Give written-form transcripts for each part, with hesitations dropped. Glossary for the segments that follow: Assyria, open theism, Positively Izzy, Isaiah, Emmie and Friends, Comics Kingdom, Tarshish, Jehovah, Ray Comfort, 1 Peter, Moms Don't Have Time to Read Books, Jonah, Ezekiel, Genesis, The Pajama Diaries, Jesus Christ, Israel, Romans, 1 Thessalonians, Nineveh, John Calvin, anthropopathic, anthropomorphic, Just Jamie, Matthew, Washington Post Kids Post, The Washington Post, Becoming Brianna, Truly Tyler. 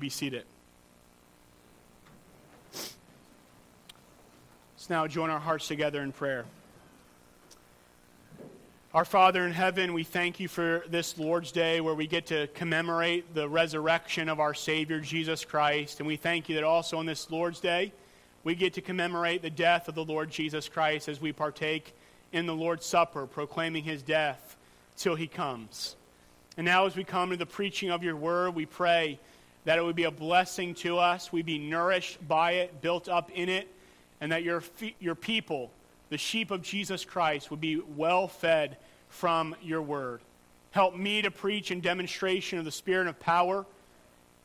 Be seated. Let's now join our hearts together in prayer. Our Father in heaven, we thank you for this Lord's Day where we get to commemorate the resurrection of our Savior, Jesus Christ. And we thank you that also on this Lord's Day, we get to commemorate the death of the Lord Jesus Christ as we partake in the Lord's Supper, proclaiming his death till he comes. And now as we come to the preaching of your word, we pray that it would be a blessing to us, we'd be nourished by it, built up in it, and that your people, the sheep of Jesus Christ, would be well fed from your word. Help me to preach in demonstration of the Spirit of power,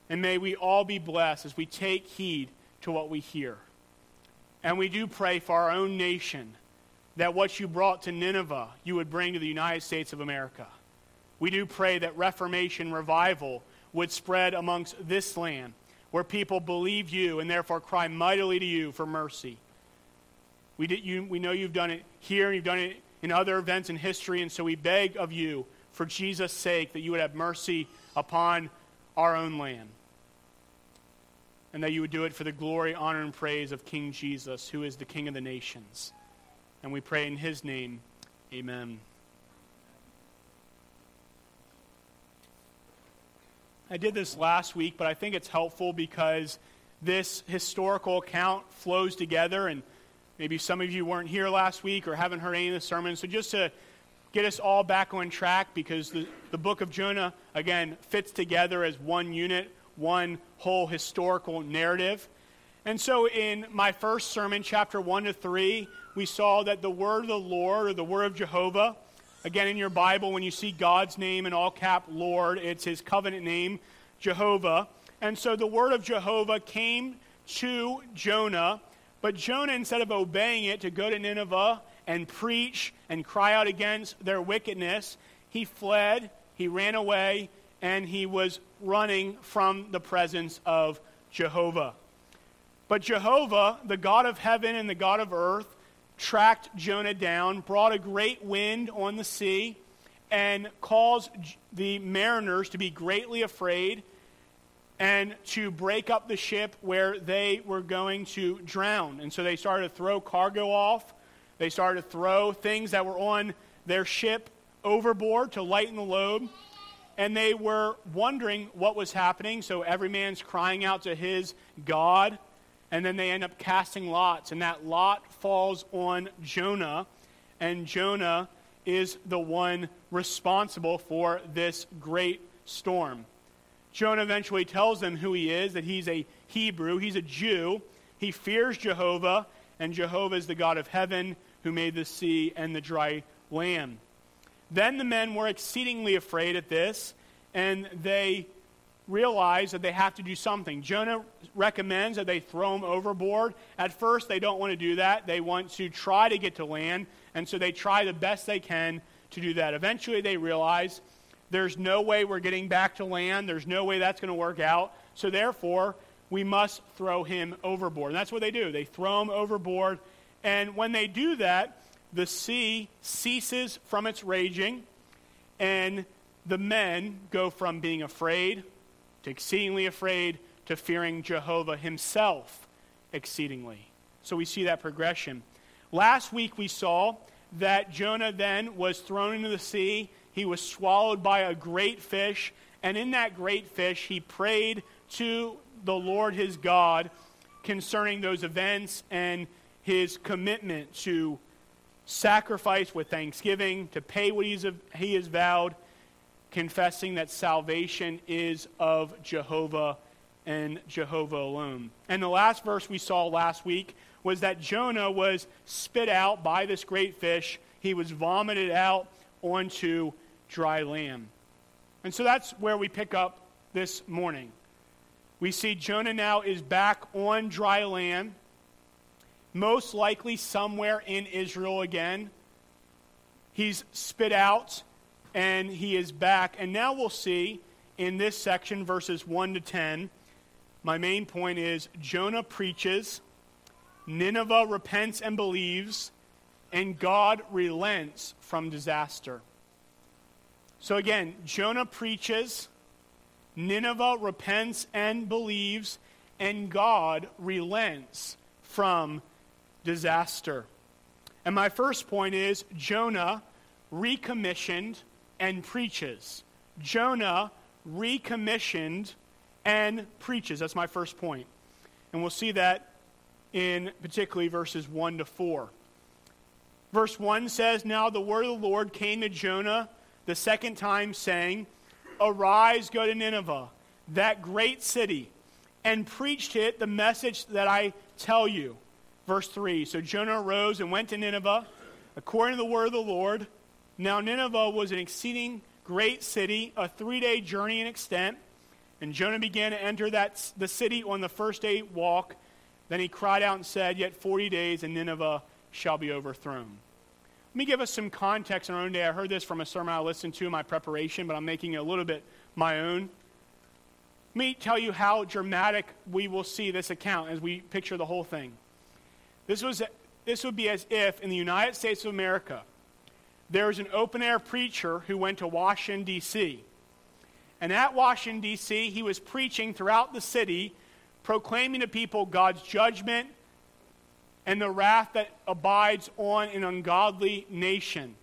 and may we all be blessed as we take heed to what we hear. And we do pray for our own nation, that what you brought to Nineveh, you would bring to the United States of America. We do pray that Reformation, revival, would spread amongst this land, where people believe you and therefore cry mightily to you for mercy. We know you've done it here, and you've done it in other events in history, and so we beg of you, for Jesus' sake, that you would have mercy upon our own land, and that you would do it for the glory, honor, and praise of King Jesus, who is the King of the nations. And we pray in his name, amen. I did this last week, but I think it's helpful because this historical account flows together, and maybe some of you weren't here last week or haven't heard any of the sermons. So just to get us all back on track, because the book of Jonah, again, fits together as one unit, one whole historical narrative. And so in my first sermon, chapter 1-3, we saw that the word of the Lord, or the word of Jehovah, again, in your Bible, when you see God's name in all cap, Lord, it's his covenant name, Jehovah. And so the word of Jehovah came to Jonah, but Jonah, instead of obeying it to go to Nineveh and preach and cry out against their wickedness, he fled, he ran away, and he was running from the presence of Jehovah. But Jehovah, the God of heaven and the God of earth, tracked Jonah down, brought a great wind on the sea, and caused the mariners to be greatly afraid and to break up the ship where they were going to drown. And so they started to throw cargo off. They started to throw things that were on their ship overboard to lighten the load. And they were wondering what was happening. So every man's crying out to his God. And then they end up casting lots, and that lot falls on Jonah, and Jonah is the one responsible for this great storm. Jonah eventually tells them who he is, that he's a Hebrew, he's a Jew. He fears Jehovah, and Jehovah is the God of heaven who made the sea and the dry land. Then the men were exceedingly afraid at this, and they realize that they have to do something. Jonah recommends that they throw him overboard. At first, they don't want to do that. They want to try to get to land, and so they try the best they can to do that. Eventually, they realize there's no way we're getting back to land. There's no way that's going to work out, so therefore, we must throw him overboard. And that's what they do. They throw him overboard, and when they do that, the sea ceases from its raging, and the men go from being afraid exceedingly afraid to fearing Jehovah himself exceedingly. So we see that progression. Last week we saw that Jonah then was thrown into the sea. He was swallowed by a great fish. And in that great fish, he prayed to the Lord his God concerning those events and his commitment to sacrifice with thanksgiving, to pay what he has vowed, confessing that salvation is of Jehovah and Jehovah alone. And the last verse we saw last week was that Jonah was spit out by this great fish. He was vomited out onto dry land. And so that's where we pick up this morning. We see Jonah now is back on dry land, most likely somewhere in Israel again. He's spit out, and he is back. And now we'll see in this section, verses 1-10, my main point is Jonah preaches, Nineveh repents and believes, and God relents from disaster. So again, Jonah preaches, Nineveh repents and believes, and God relents from disaster. And my first point is Jonah recommissioned and preaches. Jonah recommissioned and preaches. That's my first point. And we'll see that in particularly verses 1 to 4. Verse 1 says, Now the word of the Lord came to Jonah the second time, saying, Arise, go to Nineveh, that great city, and preach to it the message that I tell you. Verse 3, So Jonah arose and went to Nineveh, according to the word of the Lord. Now Nineveh was an exceeding great city, a 3-day journey in extent. And Jonah began to enter the city on the first day walk. Then he cried out and said, Yet 40 days and Nineveh shall be overthrown. Let me give us some context in our own day. I heard this from a sermon I listened to in my preparation, but I'm making it a little bit my own. Let me tell you how dramatic we will see this account as we picture the whole thing. This would be as if in the United States of America, there was an open-air preacher who went to Washington, D.C. And at Washington, D.C., he was preaching throughout the city, proclaiming to people God's judgment and the wrath that abides on an ungodly nation.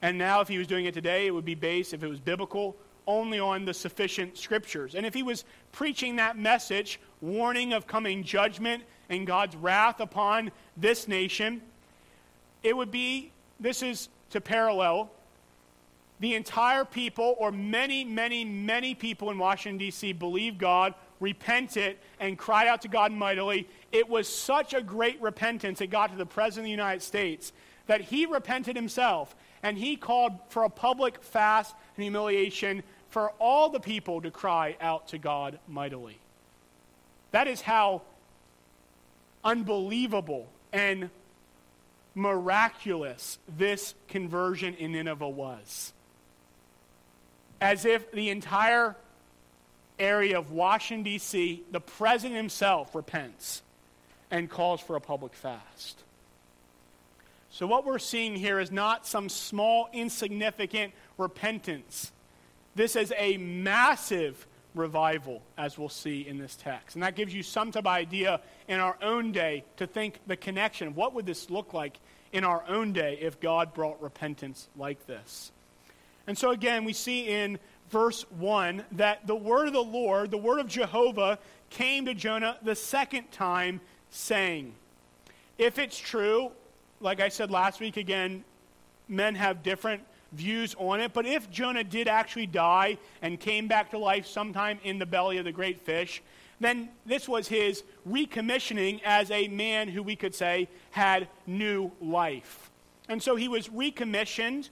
And now if he was doing it today, it would be based, if it was biblical, only on the sufficient scriptures. And if he was preaching that message, warning of coming judgment and God's wrath upon this nation, it would be, this is to parallel, the entire people, or many, many, many people in Washington, D.C. believed God, repented, and cried out to God mightily. It was such a great repentance, it got to the President of the United States, that he repented himself, and he called for a public fast and humiliation for all the people to cry out to God mightily. That is how unbelievable and miraculous this conversion in Nineveh was. As if the entire area of Washington, D.C., the president himself repents and calls for a public fast. So what we're seeing here is not some small, insignificant repentance. This is a massive revival, as we'll see in this text. And that gives you some type of idea in our own day to think the connection. What would this look like in our own day if God brought repentance like this? And so again, we see in verse 1 that the word of the Lord, the word of Jehovah, came to Jonah the second time, saying, if it's true, like I said last week, again, men have different views on it, but if Jonah did actually die and came back to life sometime in the belly of the great fish, then this was his recommissioning as a man who we could say had new life. And so he was recommissioned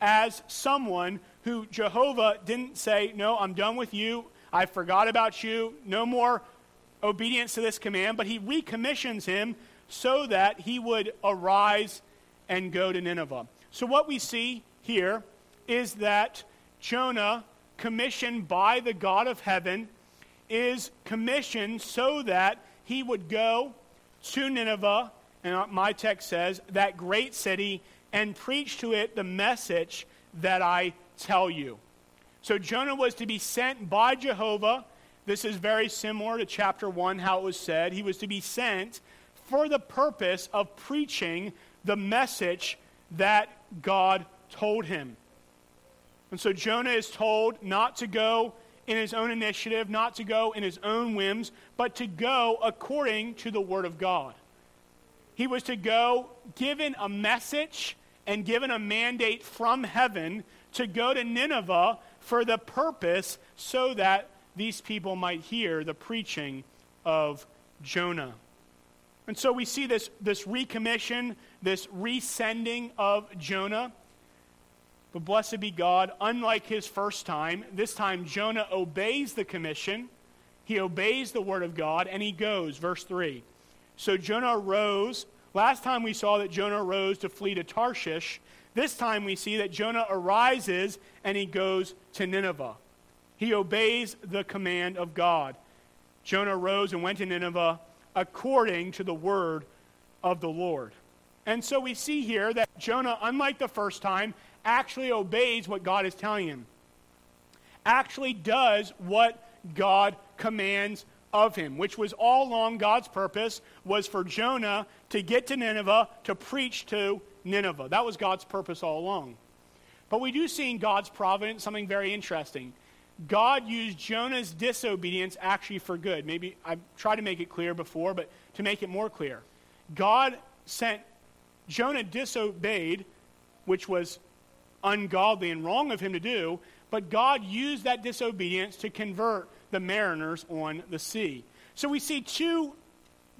as someone who Jehovah didn't say, no, I'm done with you, I forgot about you, no more obedience to this command, but he recommissions him so that he would arise and go to Nineveh. So what we see here is that Jonah, commissioned by the God of heaven, is commissioned so that he would go to Nineveh, and my text says, that great city, and preach to it the message that I tell you. So Jonah was to be sent by Jehovah. This is very similar to chapter 1, how it was said. He was to be sent for the purpose of preaching the message that God told him. And so Jonah is told not to go in his own initiative, not to go in his own whims, but to go according to the word of God. He was to go given a message and given a mandate from heaven to go to Nineveh for the purpose so that these people might hear the preaching of Jonah. And so we see this recommission, this resending of Jonah. But blessed be God, unlike his first time, this time Jonah obeys the commission. He obeys the word of God, and he goes. Verse 3. So Jonah arose. Last time we saw that Jonah arose to flee to Tarshish. This time we see that Jonah arises, and he goes to Nineveh. He obeys the command of God. Jonah arose and went to Nineveh according to the word of the Lord. And so we see here that Jonah, unlike the first time, actually obeys what God is telling him. actually does what God commands of him, which was all along God's purpose, was for Jonah to get to Nineveh, to preach to Nineveh. That was God's purpose all along. But we do see in God's providence something very interesting. God used Jonah's disobedience actually for good. Maybe I've tried to make it clear before, but to make it more clear. God sent, Jonah disobeyed, which was ungodly and wrong of him to do, but God used that disobedience to convert the mariners on the sea. So we see two,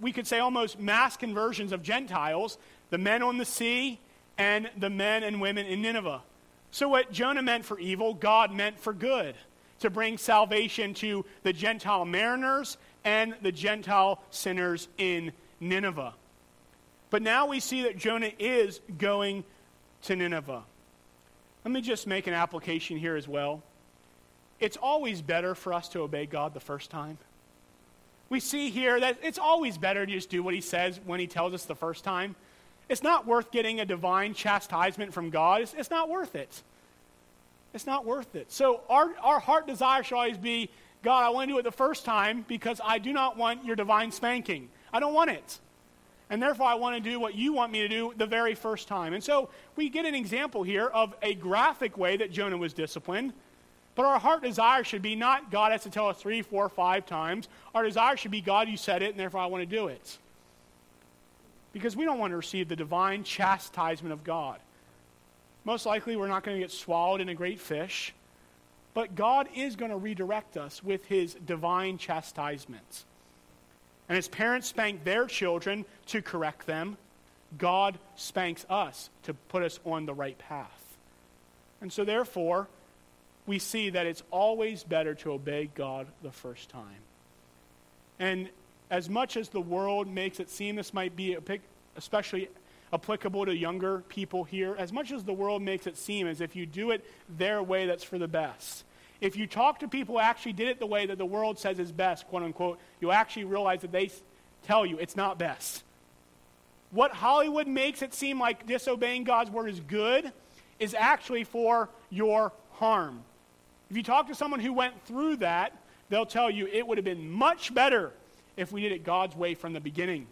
we could say almost mass conversions of Gentiles, the men on the sea and the men and women in Nineveh. So what Jonah meant for evil, God meant for good, to bring salvation to the Gentile mariners and the Gentile sinners in Nineveh. But now we see that Jonah is going to Nineveh. Let me just make an application here as well. It's always better for us to obey God the first time. We see here that it's always better to just do what he says when he tells us the first time. It's not worth getting a divine chastisement from God. It's not worth it. It's not worth it. So our heart desire should always be, God, I want to do it the first time because I do not want your divine spanking. I don't want it. And therefore, I want to do what you want me to do the very first time. And so we get an example here of a graphic way that Jonah was disciplined. But our heart desire should be not God has to tell us 3, 4, 5 times. Our desire should be, God, you said it, and therefore I want to do it. Because we don't want to receive the divine chastisement of God. Most likely we're not going to get swallowed in a great fish. But God is going to redirect us with his divine chastisement. And as parents spank their children to correct them, God spanks us to put us on the right path. And so therefore, we see that it's always better to obey God the first time. And as much as the world makes it seem, this might be especially applicable to younger people here, as much as the world makes it seem as if you do it their way, that's for the best. If you talk to people who actually did it the way that the world says is best, quote unquote, you actually realize that they tell you it's not best. What Hollywood makes it seem like disobeying God's word is good is actually for your harm. If you talk to someone who went through that, they'll tell you it would have been much better if we did it God's way from the beginning.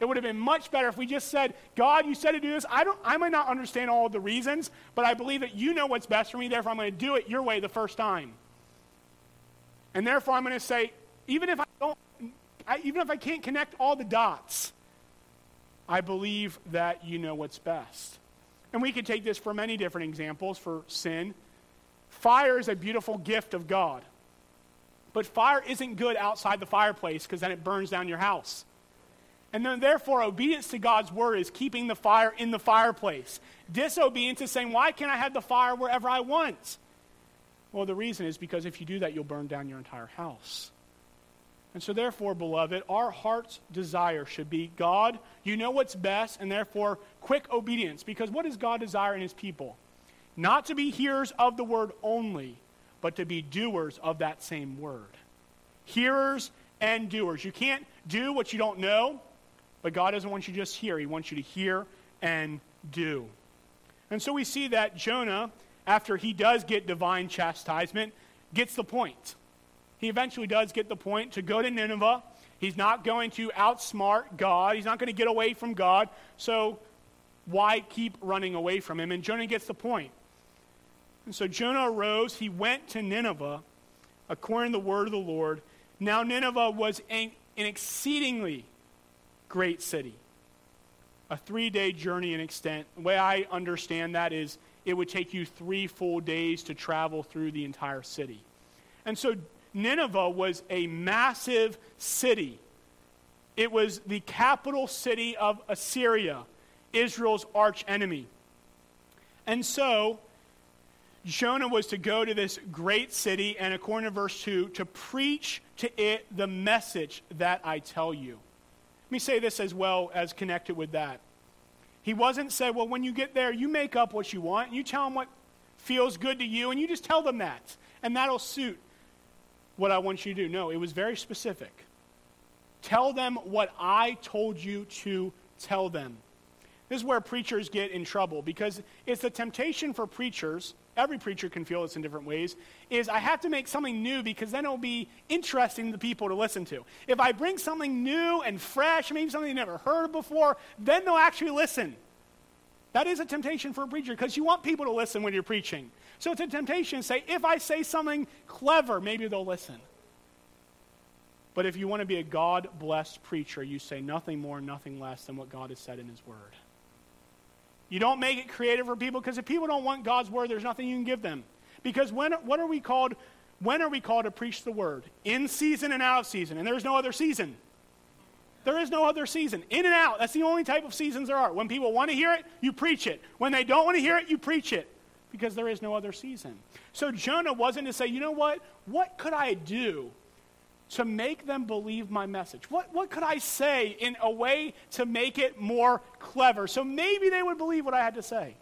It would have been much better if we just said, God, you said to do this. I might not understand all of the reasons, but I believe that you know what's best for me, therefore I'm going to do it your way the first time. And therefore I'm going to say, even if I can't connect all the dots, I believe that you know what's best. And we could take this for many different examples for sin. Fire is a beautiful gift of God. But fire isn't good outside the fireplace because then it burns down your house. And then, therefore, obedience to God's word is keeping the fire in the fireplace. Disobedience is saying, why can't I have the fire wherever I want? Well, the reason is because if you do that, you'll burn down your entire house. And so, therefore, beloved, our heart's desire should be, God, you know what's best, and therefore, quick obedience. Because what does God desire in his people? Not to be hearers of the word only, but to be doers of that same word. Hearers and doers. You can't do what you don't know, but God doesn't want you to just hear. He wants you to hear and do. And so we see that Jonah, after he does get divine chastisement, gets the point. He eventually does get the point to go to Nineveh. He's not going to outsmart God. He's not going to get away from God. So why keep running away from him? And Jonah gets the point. And so Jonah arose, he went to Nineveh, according to the word of the Lord. Now Nineveh was an exceedingly great city, a 3-day journey in extent. The way I understand that is it would take you 3 full days to travel through the entire city. And so Nineveh was a massive city. It was the capital city of Assyria, Israel's arch enemy. And so Jonah was to go to this great city, and according to verse 2, to preach to it the message that I tell you. Let me say this as well as connected with that. He wasn't said, well, when you get there, you make up what you want, and you tell them what feels good to you, and you just tell them that, and that'll suit what I want you to do. No, it was very specific. Tell them what I told you to tell them. This is where preachers get in trouble, because it's the temptation for preachers every preacher can feel this in different ways, is I have to make something new because then it'll be interesting to people to listen to. If I bring something new and fresh, maybe something they never heard before, then they'll actually listen. That is a temptation for a preacher because you want people to listen when you're preaching. So it's a temptation to say, if I say something clever, maybe they'll listen. But if you want to be a God-blessed preacher, you say nothing more, nothing less than what God has said in his word. You don't make it creative for people because if people don't want God's word, there's nothing you can give them. Because when are we called to preach the word? In season and out of season. And there's no other season. There is no other season. In and out. That's the only type of seasons there are. When people want to hear it, you preach it. When they don't want to hear it, you preach it. Because there is no other season. So Jonah wasn't to say, you know what? What could I do to make them believe my message? What could I say in a way to make it more clever? So maybe they would believe what I had to say.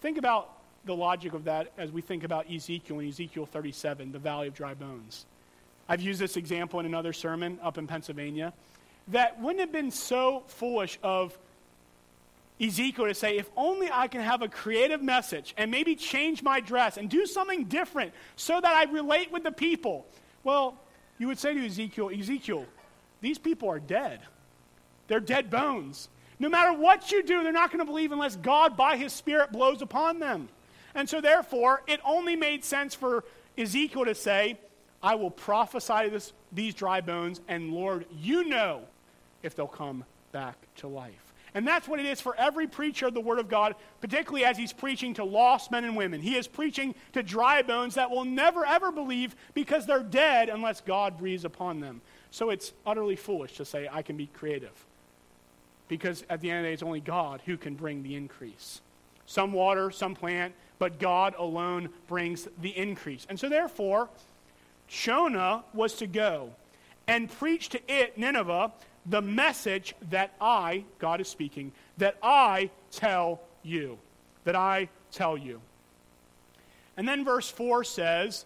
Think about the logic of that as we think about Ezekiel in Ezekiel 37, the Valley of Dry Bones. I've used this example in another sermon up in Pennsylvania. That wouldn't have been so foolish of Ezekiel to say, if only I can have a creative message and maybe change my dress and do something different so that I relate with the people. Well, you would say to Ezekiel, Ezekiel, these people are dead. They're dead bones. No matter what you do, they're not going to believe unless God by his Spirit blows upon them. And so therefore, it only made sense for Ezekiel to say, I will prophesy to these dry bones, and Lord, you know if they'll come back to life. And that's what it is for every preacher of the Word of God, particularly as he's preaching to lost men and women. He is preaching to dry bones that will never, ever believe because they're dead unless God breathes upon them. So it's utterly foolish to say, I can be creative. Because at the end of the day, it's only God who can bring the increase. Some water, some plant, but God alone brings the increase. And so therefore, Jonah was to go and preach to it, Nineveh, the message that I, God is speaking, that I tell you. That I tell you. And then verse 4 says,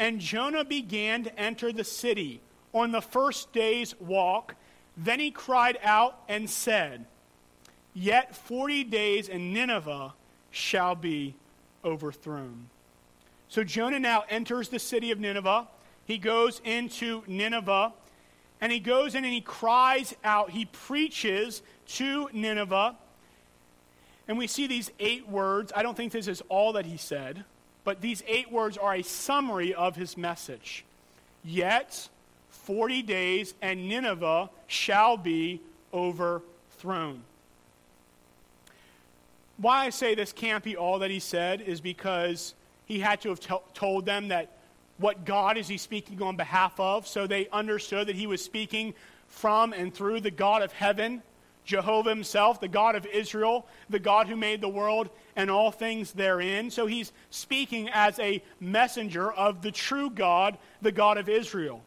and Jonah began to enter the city on the first day's walk. Then he cried out and said, yet 40 days and Nineveh shall be overthrown. So Jonah now enters the city of Nineveh. He goes into Nineveh. And he goes in and he cries out. He preaches to Nineveh. And we see these 8 words. I don't think this is all that he said, but these 8 words are a summary of his message. Yet 40 days and Nineveh shall be overthrown. Why I say this can't be all that he said is because he had to have told them that what God is he speaking on behalf of? So they understood that he was speaking from and through the God of heaven, Jehovah himself, the God of Israel, the God who made the world and all things therein. So he's speaking as a messenger of the true God, the God of Israel.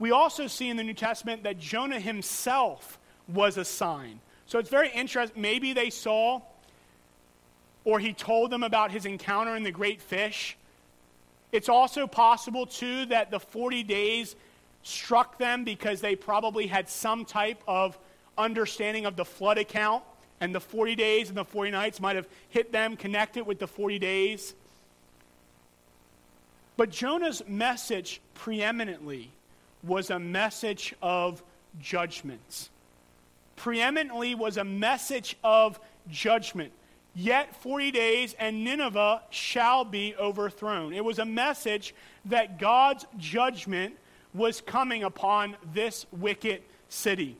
We also see in the New Testament that Jonah himself was a sign. So it's very interesting. Maybe they saw or he told them about his encounter in the great fish. It's also possible, too, that the 40 days struck them because they probably had some type of understanding of the flood account, and the 40 days and the 40 nights might have hit them, connected with the 40 days. But Jonah's message preeminently was a message of judgment. Preeminently was a message of judgment. Yet 40 days and Nineveh shall be overthrown. It was a message that God's judgment was coming upon this wicked city.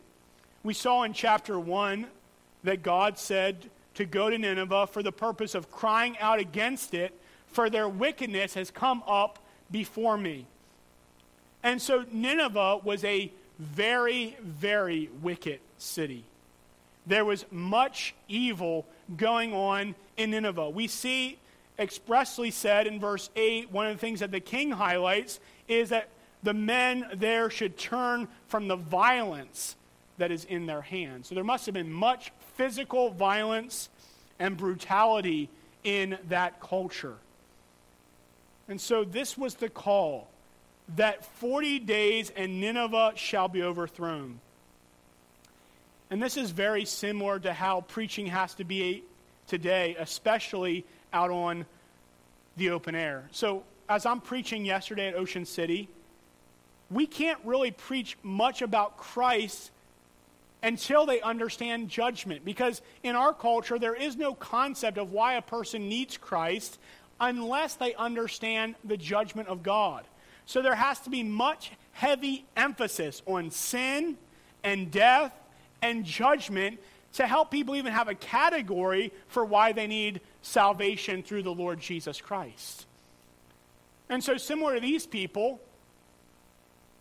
We saw in chapter 1 that God said to go to Nineveh for the purpose of crying out against it, for their wickedness has come up before me. And so Nineveh was a very, very wicked city. There was much evil going on in Nineveh. We see expressly said in verse 8, one of the things that the king highlights is that the men there should turn from the violence that is in their hands. So there must have been much physical violence and brutality in that culture. And so this was the call that 40 days and Nineveh shall be overthrown. And this is very similar to how preaching has to be today, especially out on the open air. So as I'm preaching yesterday at Ocean City, we can't really preach much about Christ until they understand judgment, because in our culture, there is no concept of why a person needs Christ unless they understand the judgment of God. So there has to be much heavy emphasis on sin and death and judgment to help people even have a category for why they need salvation through the Lord Jesus Christ. And so similar to these people,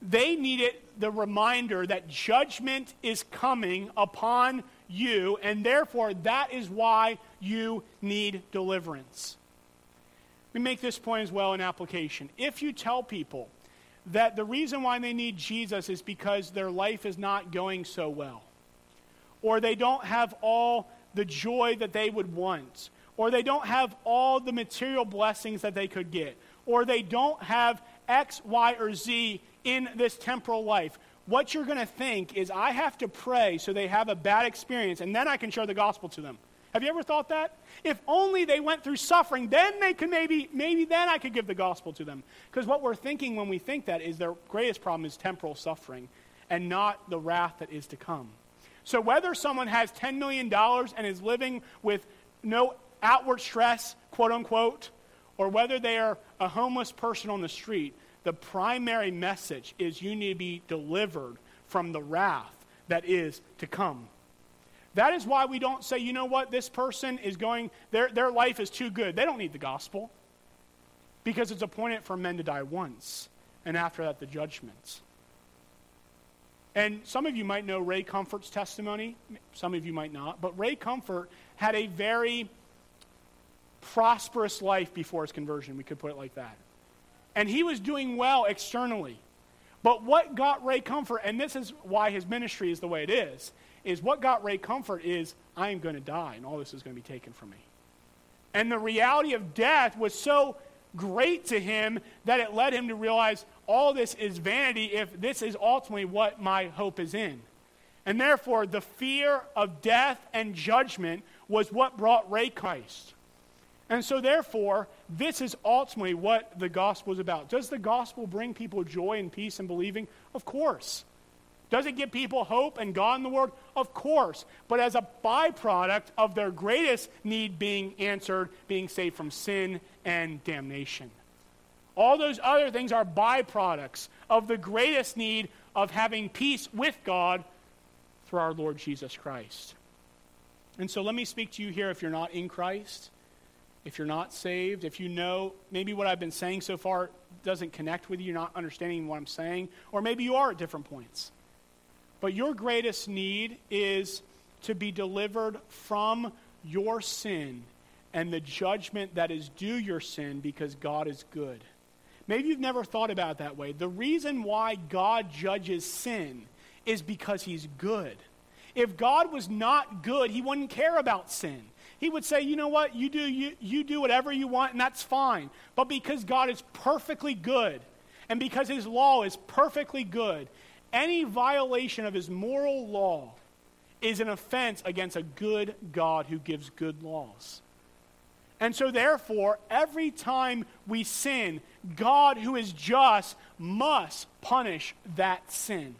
they needed the reminder that judgment is coming upon you, and therefore that is why you need deliverance. We make this point as well in application. If you tell people that the reason why they need Jesus is because their life is not going so well, or they don't have all the joy that they would want, or they don't have all the material blessings that they could get, or they don't have X, Y, or Z in this temporal life, what you're going to think is, I have to pray so they have a bad experience, and then I can share the gospel to them. Have you ever thought that? If only they went through suffering, then they could maybe then I could give the gospel to them. Because what we're thinking when we think that is their greatest problem is temporal suffering and not the wrath that is to come. So whether someone has $10 million and is living with no outward stress, quote unquote, or whether they are a homeless person on the street, the primary message is you need to be delivered from the wrath that is to come. That is why we don't say, you know what, this person is going, their life is too good. They don't need the gospel, because it's appointed for men to die once, and after that, the judgment. And some of you might know Ray Comfort's testimony. Some of you might not. But Ray Comfort had a very prosperous life before his conversion. We could put it like that. And he was doing well externally. But what got Ray Comfort, and this is why his ministry is the way it is what got Ray Comfort is, I am going to die, and all this is going to be taken from me. And the reality of death was so great to him that it led him to realize all this is vanity if this is ultimately what my hope is in. And therefore, the fear of death and judgment was what brought Ray Christ. And so therefore, this is ultimately what the gospel is about. Does the gospel bring people joy and peace and believing? Of course. Does it give people hope and God in the world? Of course. But as a byproduct of their greatest need being answered, being saved from sin and damnation. All those other things are byproducts of the greatest need of having peace with God through our Lord Jesus Christ. And so let me speak to you here if you're not in Christ, if you're not saved, if you know maybe what I've been saying so far doesn't connect with you, you're not understanding what I'm saying, or maybe you are at different points. But your greatest need is to be delivered from your sin and the judgment that is due your sin, because God is good. Maybe you've never thought about it that way. The reason why God judges sin is because he's good. If God was not good, he wouldn't care about sin. He would say, you know what, you do whatever you want, and that's fine. But because God is perfectly good, and because his law is perfectly good, any violation of his moral law is an offense against a good God who gives good laws. And so therefore, every time we sin, God, who is just, must punish that sin.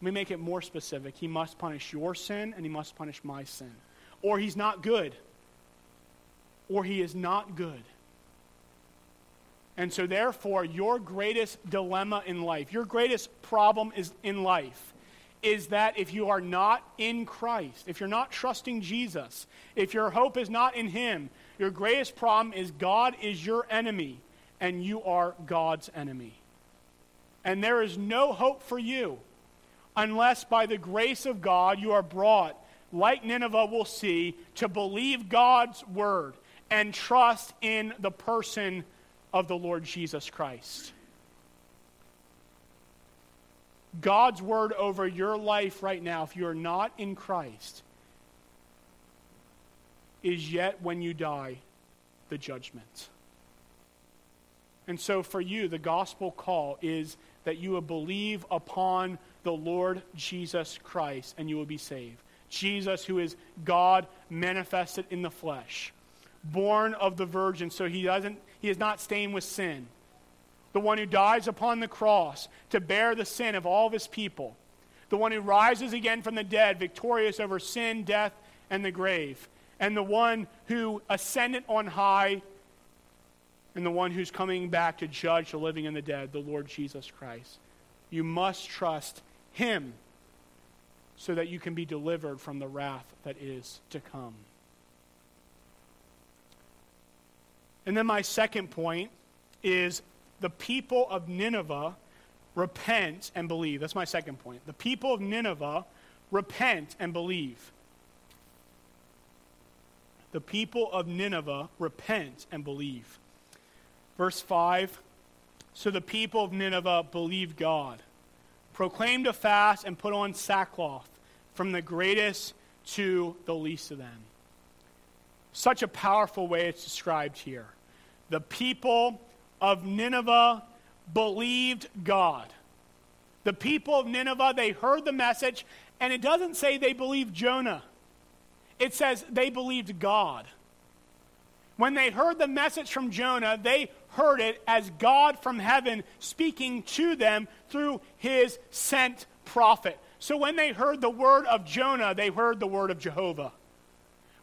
Let me make it more specific. He must punish your sin, and he must punish my sin. Or he's not good. Or he is not good. And so therefore, your greatest dilemma in life, your greatest problem is in life, is that if you are not in Christ, if you're not trusting Jesus, if your hope is not in him, your greatest problem is God is your enemy, and you are God's enemy. And there is no hope for you unless by the grace of God you are brought, like Nineveh will see, to believe God's word and trust in the person of the Lord Jesus Christ. God's word over your life right now, if you are not in Christ, is yet when you die, the judgment. And so for you, the gospel call is that you will believe upon the Lord Jesus Christ and you will be saved. Jesus, who is God manifested in the flesh. born of the virgin, so he is not stained with sin. The one who dies upon the cross to bear the sin of all of his people. The one who rises again from the dead, victorious over sin, death, and the grave. And the one who ascended on high, and the one who's coming back to judge the living and the dead, the Lord Jesus Christ. You must trust him so that you can be delivered from the wrath that is to come. And then my second point is the people of Nineveh repent and believe. That's my second point. The people of Nineveh repent and believe. The people of Nineveh repent and believe. Verse 5, so the people of Nineveh believed God, proclaimed a fast, and put on sackcloth, from the greatest to the least of them. Such a powerful way it's described here. The people of Nineveh believed God. The people of Nineveh, they heard the message, and it doesn't say they believed Jonah. It says they believed God. When they heard the message from Jonah, they heard it as God from heaven speaking to them through his sent prophet. So when they heard the word of Jonah, they heard the word of Jehovah.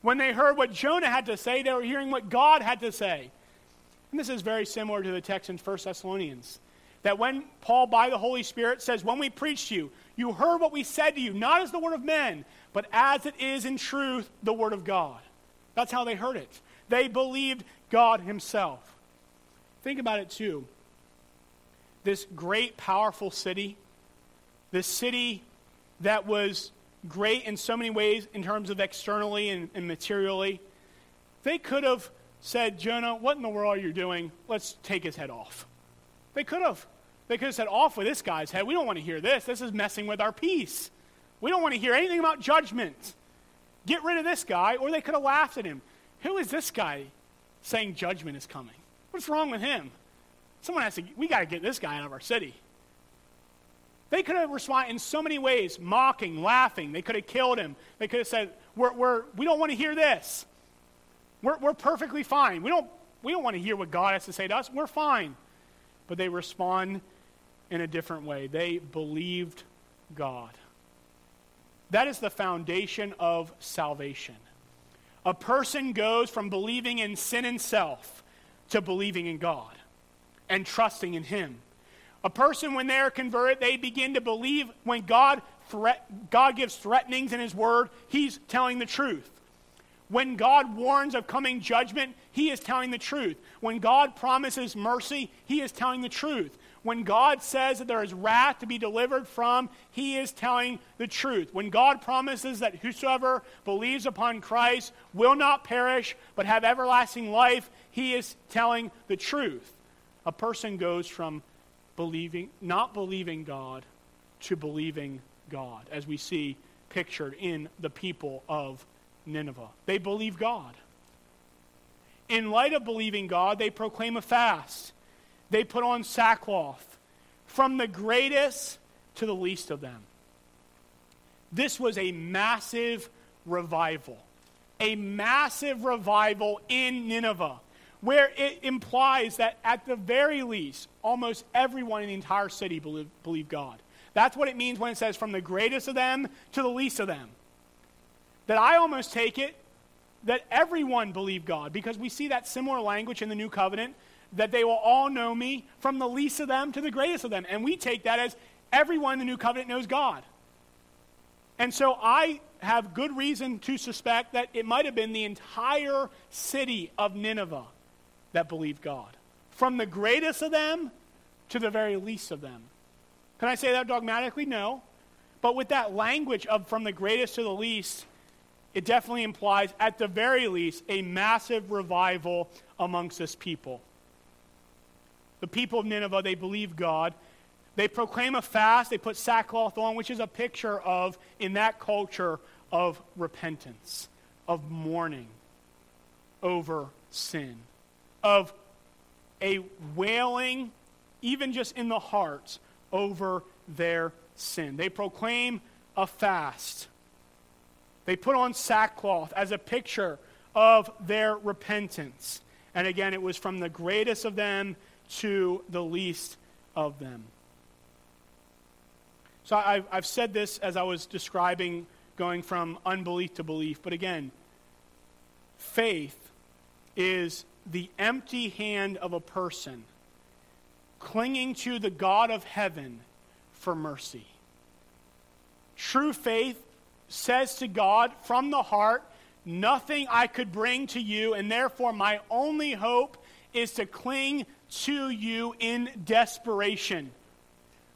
When they heard what Jonah had to say, they were hearing what God had to say. And this is very similar to the text in 1 Thessalonians, that when Paul, by the Holy Spirit, says, when we preached to you, you heard what we said to you, not as the word of men, but as it is in truth, the word of God. That's how they heard it. They believed God himself. Think about it too. This great, powerful city, this city that was great in so many ways in terms of externally and materially, they could have said, Jonah, what in the world are you doing? Let's take his head off. They could have. They could have said, off with this guy's head. We don't want to hear this. This is messing with our peace. We don't want to hear anything about judgment. Get rid of this guy. Or they could have laughed at him. Who is this guy saying judgment is coming? What's wrong with him? We got to get this guy out of our city. They could have responded in so many ways, mocking, laughing. They could have killed him. They could have said, we don't want to hear this. We're perfectly fine. We don't want to hear what God has to say to us. We're fine. But they respond in a different way. They believed God. That is the foundation of salvation. A person goes from believing in sin and self to believing in God and trusting in him. A person, when they are converted, they begin to believe when God gives threatenings in his word, he's telling the truth. When God warns of coming judgment, he is telling the truth. When God promises mercy, he is telling the truth. When God says that there is wrath to be delivered from, he is telling the truth. When God promises that whosoever believes upon Christ will not perish but have everlasting life, he is telling the truth. A person goes from not believing God to believing God, as we see pictured in the people of Nineveh. They believe God. In light of believing God, they proclaim a fast. They put on sackcloth, from the greatest to the least of them. This was a massive revival. A massive revival in Nineveh, where it implies that at the very least, almost everyone in the entire city believed God. That's what it means when it says from the greatest of them to the least of them. That I almost take it that everyone believed God, because we see that similar language in the New Covenant, that they will all know me, from the least of them to the greatest of them. And we take that as everyone in the New Covenant knows God. And so I have good reason to suspect that it might have been the entire city of Nineveh that believed God, from the greatest of them to the very least of them. Can I say that dogmatically? No. But with that language of from the greatest to the least, it definitely implies, at the very least, a massive revival amongst this people. The people of Nineveh, they believe God. They proclaim a fast. They put sackcloth on, which is a picture of, in that culture, of repentance, of mourning over sin, of a wailing, even just in the hearts, over their sin. They proclaim a fast. They put on sackcloth as a picture of their repentance. And again, it was from the greatest of them to the least of them. So I've said this as I was describing going from unbelief to belief. But again, faith is the empty hand of a person clinging to the God of heaven for mercy. True faith says to God from the heart, nothing I could bring to you, and therefore my only hope is to cling to you in desperation.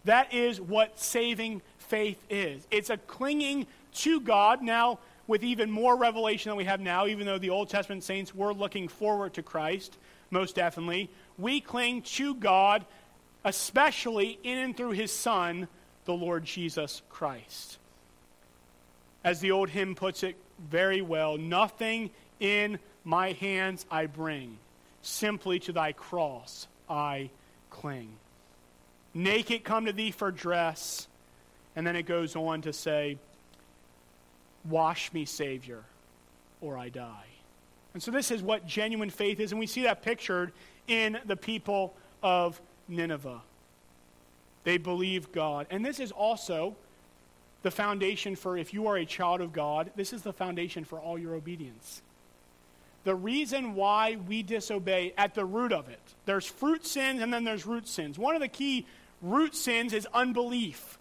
That is what saving faith is. It's a clinging to God now with even more revelation than we have now, even though the Old Testament saints were looking forward to Christ, most definitely. We cling to God, especially in and through his Son, the Lord Jesus Christ. As the old hymn puts it very well, nothing in my hands I bring, simply to thy cross I cling. Naked come to thee for dress. And then it goes on to say, wash me, Savior, or I die. And so this is what genuine faith is, and we see that pictured in the people of Nineveh. They believe God. And this is also the foundation for, if you are a child of God, this is the foundation for all your obedience. The reason why we disobey, at the root of it, there's fruit sins and then there's root sins. One of the key root sins is unbelief.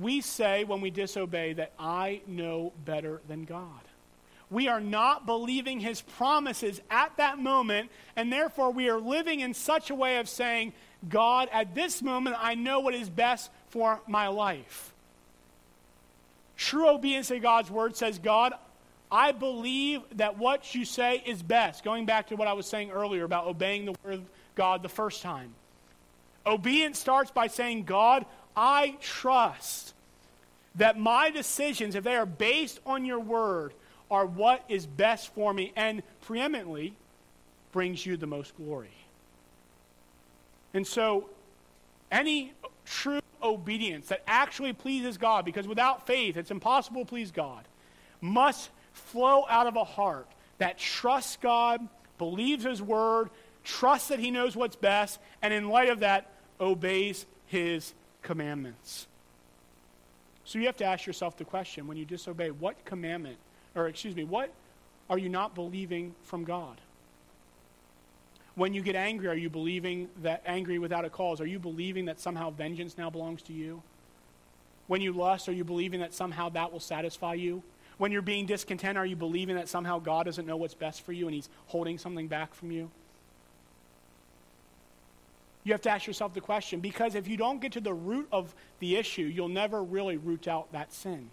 We say when we disobey that I know better than God. We are not believing his promises at that moment, and therefore we are living in such a way of saying, God, at this moment, I know what is best for my life. True obedience to God's word says, God, I believe that what you say is best. Going back to what I was saying earlier about obeying the word of God the first time. Obedience starts by saying, God, I trust that my decisions, if they are based on your word, are what is best for me and preeminently brings you the most glory. And so any true obedience that actually pleases God, because without faith it's impossible to please God, must flow out of a heart that trusts God, believes his word, trusts that he knows what's best, and in light of that, obeys his commandments. So you have to ask yourself the question, when you disobey, what are you not believing from God? When you get angry, are you believing that angry without a cause? Are you believing that somehow vengeance now belongs to you? When you lust, are you believing that somehow that will satisfy you? When you're being discontent, are you believing that somehow God doesn't know what's best for you and he's holding something back from you? You have to ask yourself the question, because if you don't get to the root of the issue, you'll never really root out that sin.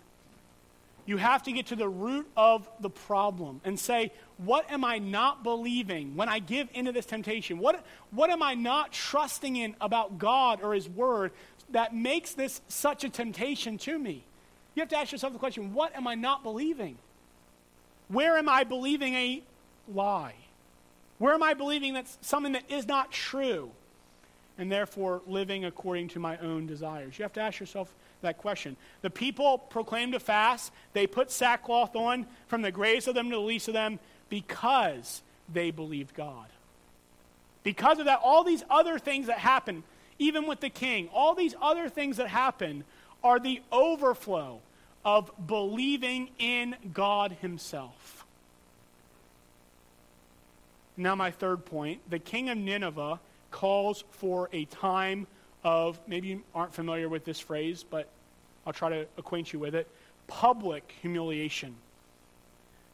You have to get to the root of the problem and say, what am I not believing when I give into this temptation? What am I not trusting in about God or his word that makes this such a temptation to me? You have to ask yourself the question, what am I not believing? Where am I believing a lie? Where am I believing that's something that is not true? And therefore living according to my own desires. You have to ask yourself that question. The people proclaimed a fast. They put sackcloth on from the greatest of them to the least of them because they believed God. Because of that, all these other things that happen, even with the king, all these other things that happen are the overflow of believing in God himself. Now my third point, the king of Nineveh calls for a time of, maybe you aren't familiar with this phrase, but I'll try to acquaint you with it, public humiliation.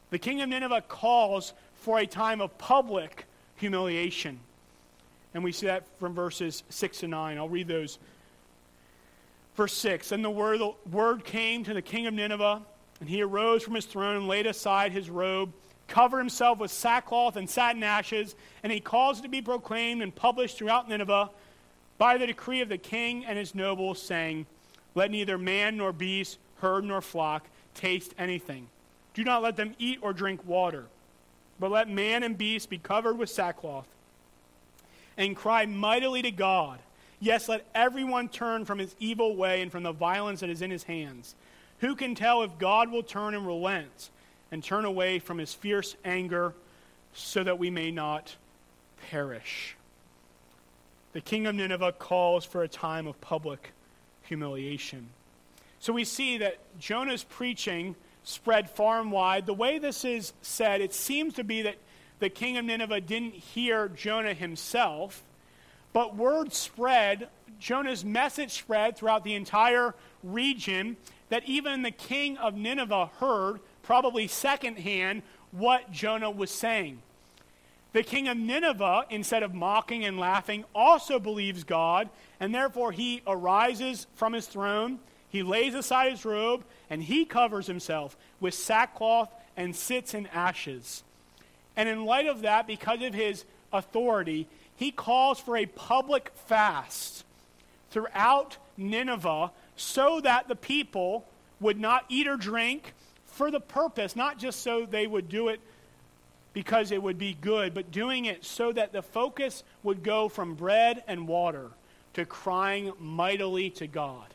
The king of Nineveh calls for a time of public humiliation. And we see that from verses 6 to 9. I'll read those. Verse 6, and the word came to the king of Nineveh, and he arose from his throne and laid aside his robe, covered himself with sackcloth and satin ashes, and he caused it to be proclaimed and published throughout Nineveh by the decree of the king and his nobles, saying, let neither man nor beast, herd nor flock, taste anything. Do not let them eat or drink water, but let man and beast be covered with sackcloth and cry mightily to God. Yes, let everyone turn from his evil way and from the violence that is in his hands. Who can tell if God will turn and relent and turn away from his fierce anger so that we may not perish. The king of Nineveh calls for a time of public humiliation. So we see that Jonah's preaching spread far and wide. The way this is said, it seems to be that the king of Nineveh didn't hear Jonah himself, but word spread, Jonah's message spread throughout the entire region that even the king of Nineveh heard, probably secondhand, what Jonah was saying. The king of Nineveh, instead of mocking and laughing, also believes God, and therefore he arises from his throne, he lays aside his robe, and he covers himself with sackcloth and sits in ashes. And in light of that, because of his authority, he calls for a public fast throughout Nineveh so that the people would not eat or drink for the purpose, not just so they would do it because it would be good, but doing it so that the focus would go from bread and water to crying mightily to God.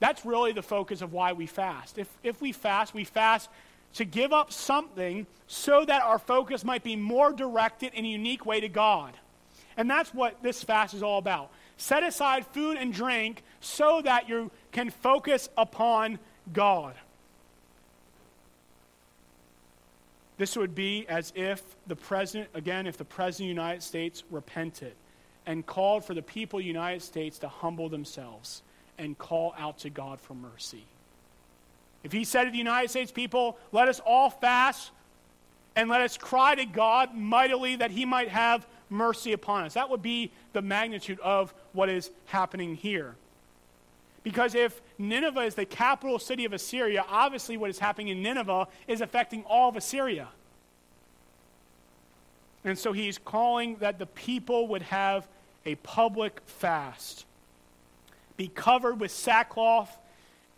That's really the focus of why we fast. If we fast, we fast to give up something so that our focus might be more directed in a unique way to God. And that's what this fast is all about. Set aside food and drink so that you can focus upon God. This would be as if the president, again, if the president of the United States repented and called for the people of the United States to humble themselves and call out to God for mercy. If he said to the United States people, let us all fast and let us cry to God mightily that he might have mercy upon us. That would be the magnitude of what is happening here. Because if Nineveh is the capital city of Assyria, obviously what is happening in Nineveh is affecting all of Assyria. And so he's calling that the people would have a public fast, be covered with sackcloth,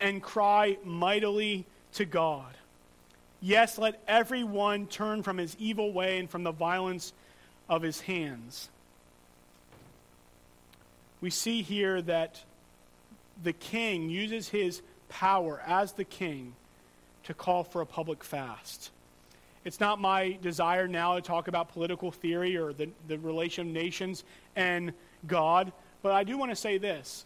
and cry mightily to God. Yes, let everyone turn from his evil way and from the violence of his hands. We see here that the king uses his power as the king to call for a public fast. It's not my desire now to talk about political theory or the relation of nations and God, but I do want to say this.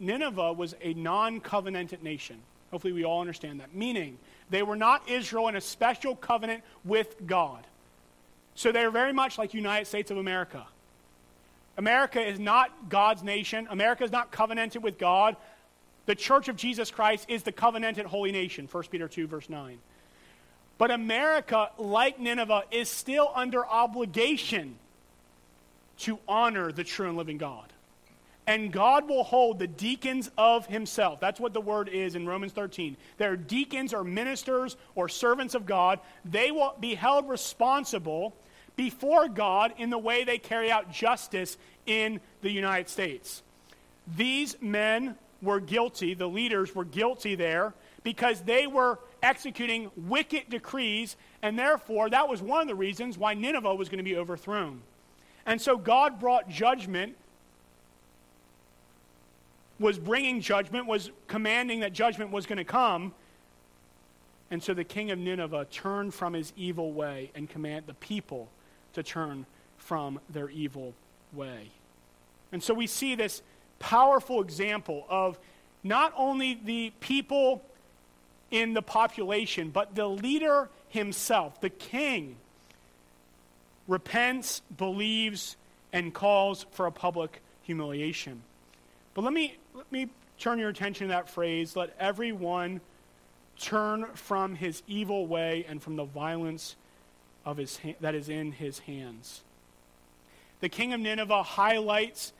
Nineveh was a non-covenanted nation. Hopefully we all understand that. Meaning, they were not Israel in a special covenant with God. So they are very much like the United States of America. America is not God's nation. America is not covenanted with God. The Church of Jesus Christ is the covenanted holy nation, 1 Peter 2, verse 9. But America, like Nineveh, is still under obligation to honor the true and living God. And God will hold the deacons of himself. That's what the word is in Romans 13. They're deacons or ministers or servants of God. They will be held responsible before God in the way they carry out justice in the United States. These men were guilty, the leaders were guilty there, because they were executing wicked decrees, and therefore that was one of the reasons why Nineveh was going to be overthrown. And so God brought judgment, was bringing judgment, was commanding that judgment was going to come. And so the king of Nineveh turned from his evil way and commanded the people to turn from their evil way. And so we see this powerful example of not only the people in the population, but the leader himself, the king, repents, believes, and calls for a public humiliation. But let me turn your attention to that phrase, let everyone turn from his evil way and from the violence of his that is in his hands. The king of Nineveh highlights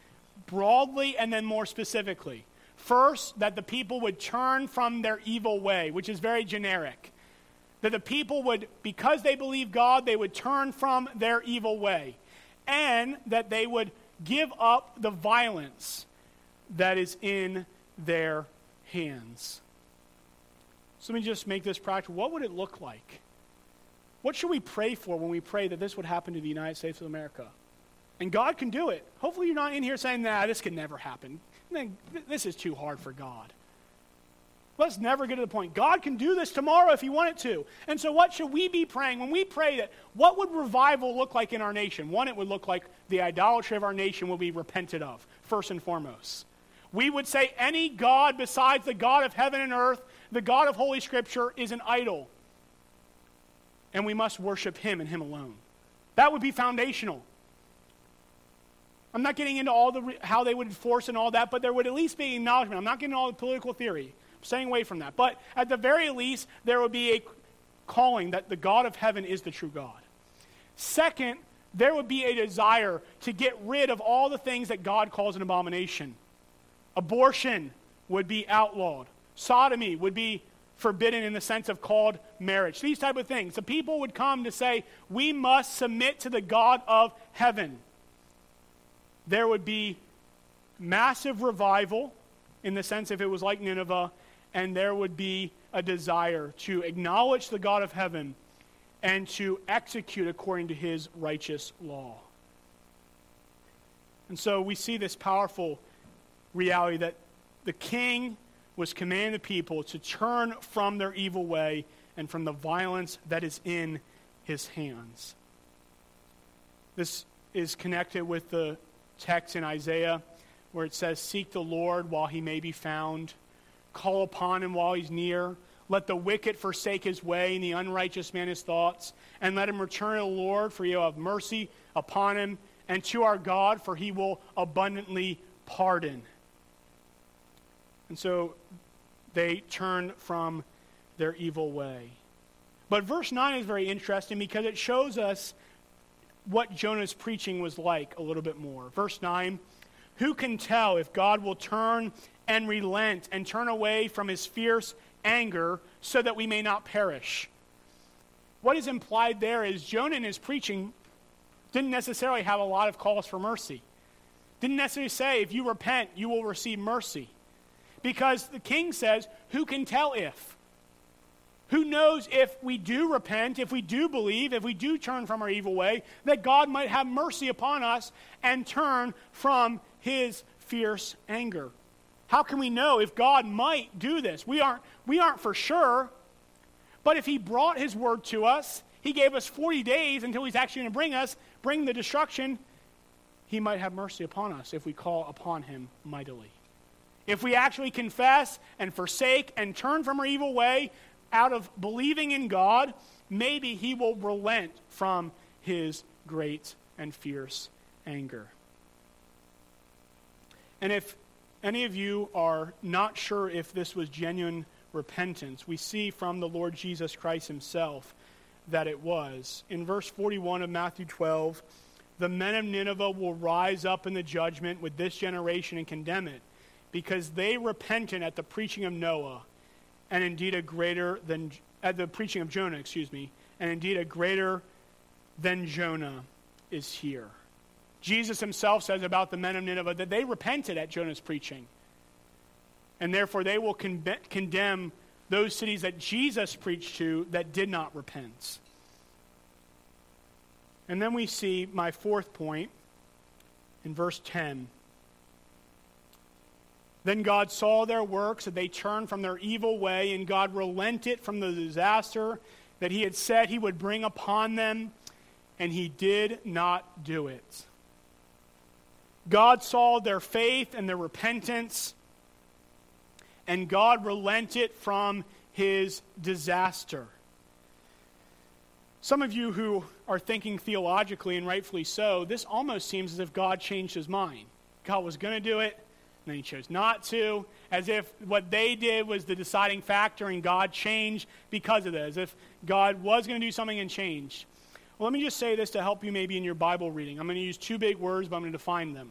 broadly and then more specifically. First, that the people would turn from their evil way, which is very generic. That the people would, because they believe God, they would turn from their evil way. And that they would give up the violence that is in their hands. So let me just make this practical. What would it look like? What should we pray for when we pray that this would happen to the United States of America? And God can do it. Hopefully you're not in here saying, nah, this can never happen. This is too hard for God. Let's never get to the point. God can do this tomorrow if he wanted to. And so what should we be praying? When we pray that, what would revival look like in our nation? One, it would look like the idolatry of our nation will be repented of, first and foremost. We would say any god besides the God of heaven and earth, the God of Holy Scripture, is an idol. And we must worship him and him alone. That would be foundational. I'm not getting into all the how they would enforce and all that, but there would at least be acknowledgement. I'm not getting into all the political theory. I'm staying away from that. But at the very least, there would be a calling that the God of heaven is the true God. Second, there would be a desire to get rid of all the things that God calls an abomination. Abortion would be outlawed. Sodomy would be forbidden in the sense of called marriage. These type of things. The people would come to say, we must submit to the God of heaven. There would be massive revival in the sense if it was like Nineveh, and there would be a desire to acknowledge the God of heaven and to execute according to his righteous law. And so we see this powerful reality that the king was commanding the people to turn from their evil way and from the violence that is in his hands. This is connected with the text in Isaiah where it says, seek the Lord while he may be found, call upon him while he's near, let the wicked forsake his way and the unrighteous man his thoughts, and let him return to the Lord, for he will have mercy upon him, and to our God, for he will abundantly pardon. And so they turn from their evil way. But verse 9 is very interesting because it shows us what Jonah's preaching was like a little bit more. Verse 9, who can tell if God will turn and relent and turn away from his fierce anger so that we may not perish? What is implied there is Jonah in his preaching didn't necessarily have a lot of calls for mercy. Didn't necessarily say, if you repent, you will receive mercy. Because the king says, who can tell if? Who knows if we do repent, if we do believe, if we do turn from our evil way, that God might have mercy upon us and turn from his fierce anger? How can we know if God might do this? We aren't for sure. But if he brought his word to us, he gave us 40 days until he's actually going to bring the destruction, he might have mercy upon us if we call upon him mightily. If we actually confess and forsake and turn from our evil way out of believing in God, maybe he will relent from his great and fierce anger. And if any of you are not sure if this was genuine repentance, we see from the Lord Jesus Christ himself that it was. In verse 41 of Matthew 12, the men of Nineveh will rise up in the judgment with this generation and condemn it, because they repented at the preaching of Noah, and indeed a greater than Jonah is here. Jesus himself says about the men of Nineveh that they repented at Jonah's preaching, and therefore they will condemn those cities that Jesus preached to that did not repent. And then we see my fourth point in verse 10. Then God saw their works, that they turned from their evil way, and God relented from the disaster that he had said he would bring upon them, and he did not do it. God saw their faith and their repentance, and God relented from his disaster. Some of you who are thinking theologically, and rightfully so, this almost seems as if God changed his mind. God was going to do it, and then he chose not to, as if what they did was the deciding factor and God changed because of that, as if God was going to do something and changed. Well, let me just say this to help you maybe in your Bible reading. I'm going to use two big words, but I'm going to define them.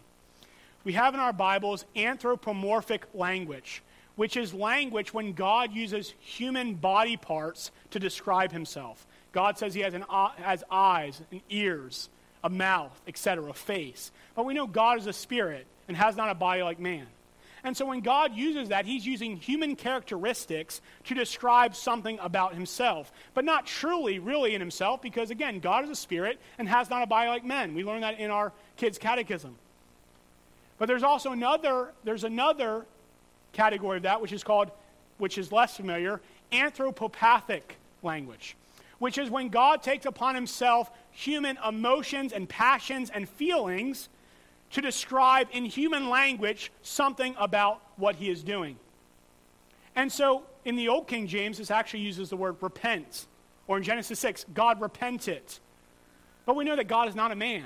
We have in our Bibles anthropomorphic language, which is language when God uses human body parts to describe himself. God says he has eyes and ears, a mouth, etc., a face. But we know God is a spirit and has not a body like man. And so when God uses that, he's using human characteristics to describe something about himself, but not truly, really in himself, because again, God is a spirit and has not a body like men. We learn that in our kids' catechism. But there's also another category of that, which is called which is less familiar, anthropopathic language, which is when God takes upon himself human emotions and passions and feelings to describe in human language something about what he is doing. And so in the Old King James, this actually uses the word repent, or in Genesis 6, God repented. But we know that God is not a man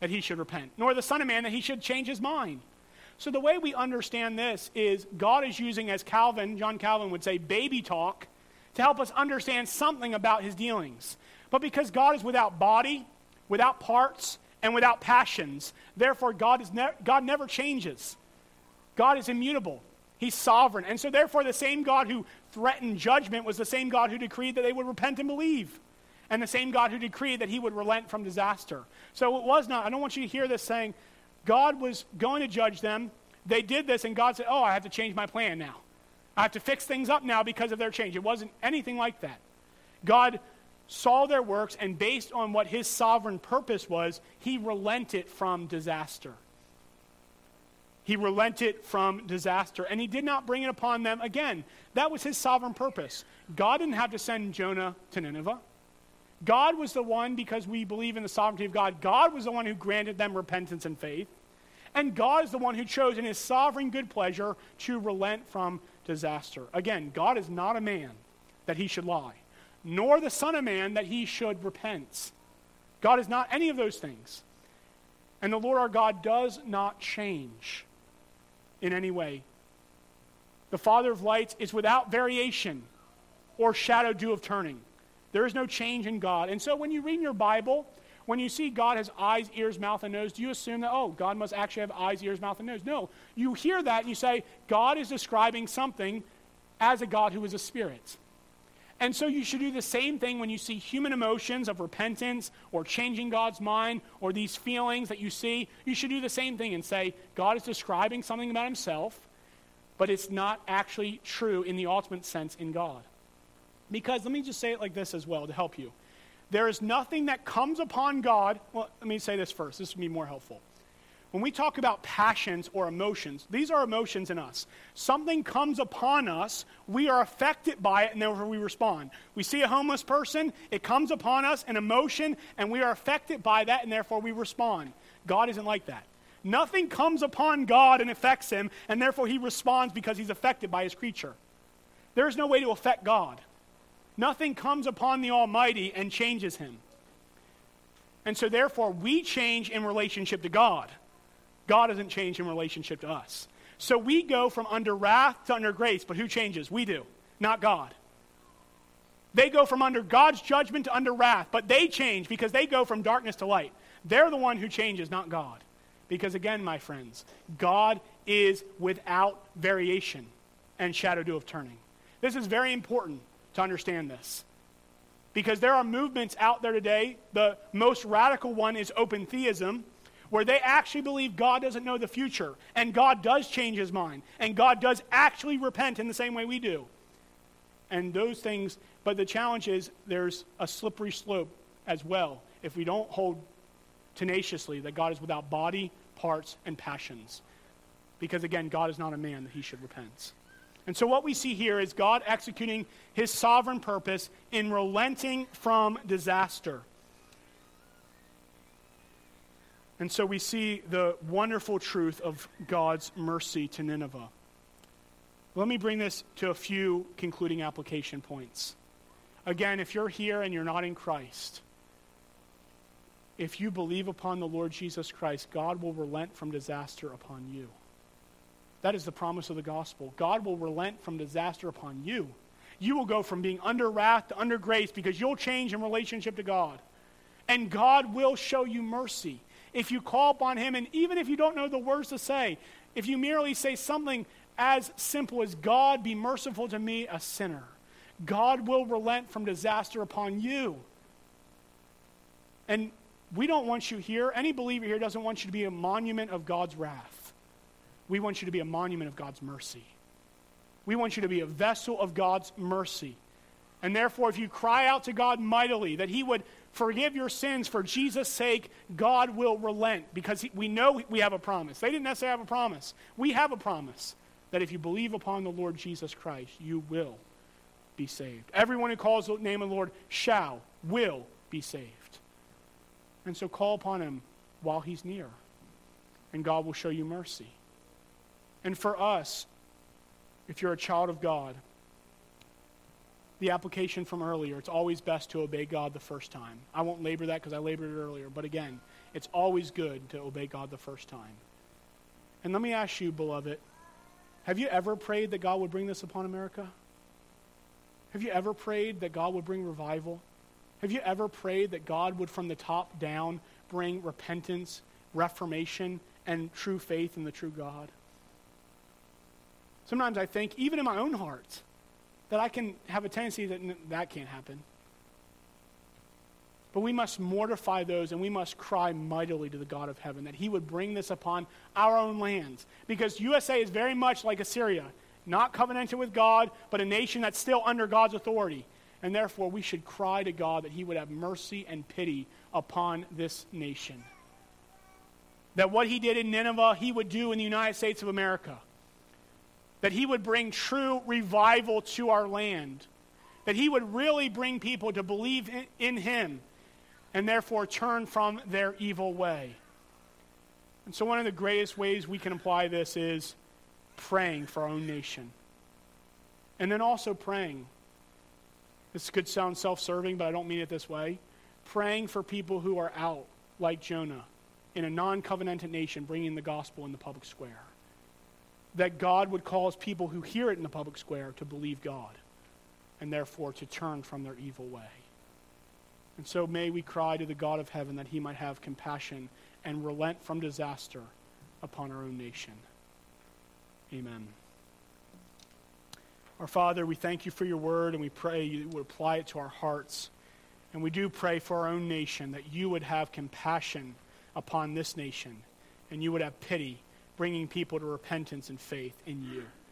that he should repent, nor the Son of Man that he should change his mind. So the way we understand this is God is using, as John Calvin would say, baby talk to help us understand something about his dealings. But because God is without body, without parts, and without passions, therefore God never changes. God is immutable. He's sovereign. And so therefore the same God who threatened judgment was the same God who decreed that they would repent and believe, and the same God who decreed that he would relent from disaster. So it was not, I don't want you to hear this saying, God was going to judge them. They did this, and God said, oh, I have to change my plan now. I have to fix things up now because of their change. It wasn't anything like that. God saw their works, and based on what his sovereign purpose was, he relented from disaster. He relented from disaster, and he did not bring it upon them again. That was his sovereign purpose. God didn't have to send Jonah to Nineveh. God was the one, because we believe in the sovereignty of God, God was the one who granted them repentance and faith. And God is the one who chose in his sovereign good pleasure to relent from disaster. Again, God is not a man that he should lie, nor the Son of Man that he should repent. God is not any of those things. And the Lord our God does not change in any way. The Father of lights is without variation or shadow due of turning. There is no change in God. And so when you read your Bible, when you see God has eyes, ears, mouth, and nose, do you assume that, oh, God must actually have eyes, ears, mouth, and nose? No. You hear that and you say, God is describing something as a God who is a spirit. And so you should do the same thing when you see human emotions of repentance or changing God's mind or these feelings that you see. You should do the same thing and say, God is describing something about himself, but it's not actually true in the ultimate sense in God. Because let me just say it like this as well to help you. There is nothing that comes upon God. Well, let me say this first. This would be more helpful. When we talk about passions or emotions, these are emotions in us. Something comes upon us, we are affected by it, and therefore we respond. We see a homeless person, it comes upon us, an emotion, and we are affected by that, and therefore we respond. God isn't like that. Nothing comes upon God and affects him, and therefore he responds because he's affected by his creature. There is no way to affect God. Nothing comes upon the Almighty and changes him. And so therefore, we change in relationship to God. God doesn't change in relationship to us. So we go from under wrath to under grace, but who changes? We do, not God. They go from under God's judgment to under wrath, but they change because they go from darkness to light. They're the one who changes, not God. Because again, my friends, God is without variation and shadow due of turning. This is very important to understand this. Because there are movements out there today, the most radical one is open theism, where they actually believe God doesn't know the future, and God does change his mind, and God does actually repent in the same way we do. And those things, but the challenge is there's a slippery slope as well if we don't hold tenaciously that God is without body, parts, and passions. Because again, God is not a man that he should repent. And so what we see here is God executing his sovereign purpose in relenting from disaster. And so we see the wonderful truth of God's mercy to Nineveh. Let me bring this to a few concluding application points. Again, if you're here and you're not in Christ, if you believe upon the Lord Jesus Christ, God will relent from disaster upon you. That is the promise of the gospel. God will relent from disaster upon you. You will go from being under wrath to under grace because you'll change in relationship to God. And God will show you mercy if you call upon him. And even if you don't know the words to say, if you merely say something as simple as, God be merciful to me, a sinner, God will relent from disaster upon you. And we don't want you here, any believer here doesn't want you to be a monument of God's wrath. We want you to be a monument of God's mercy. We want you to be a vessel of God's mercy. And therefore, if you cry out to God mightily that he would forgive your sins for Jesus' sake, God will relent because we know we have a promise. They didn't necessarily have a promise. We have a promise that if you believe upon the Lord Jesus Christ, you will be saved. Everyone who calls the name of the Lord will be saved. And so call upon him while he's near, and God will show you mercy. And for us, if you're a child of God, the application from earlier, it's always best to obey God the first time. I won't labor that because I labored it earlier, but again, it's always good to obey God the first time. And let me ask you, beloved, have you ever prayed that God would bring this upon America? Have you ever prayed that God would bring revival? Have you ever prayed that God would, from the top down, bring repentance, reformation, and true faith in the true God? Sometimes I think, even in my own heart, that I can have a tendency that can't happen. But we must mortify those, and we must cry mightily to the God of heaven that he would bring this upon our own lands. Because USA is very much like Assyria, not covenanted with God, but a nation that's still under God's authority. And therefore, we should cry to God that he would have mercy and pity upon this nation. That what he did in Nineveh, he would do in the United States of America. That he would bring true revival to our land. That he would really bring people to believe in him and therefore turn from their evil way. And so one of the greatest ways we can apply this is praying for our own nation. And then also praying. This could sound self-serving, but I don't mean it this way. Praying for people who are out, like Jonah, in a non-covenanted nation, bringing the gospel in the public square. That God would cause people who hear it in the public square to believe God and therefore to turn from their evil way. And so may we cry to the God of heaven that he might have compassion and relent from disaster upon our own nation. Amen. Our Father, we thank you for your word, and we pray you would apply it to our hearts. And we do pray for our own nation that you would have compassion upon this nation and you would have pity, bringing people to repentance and faith in you.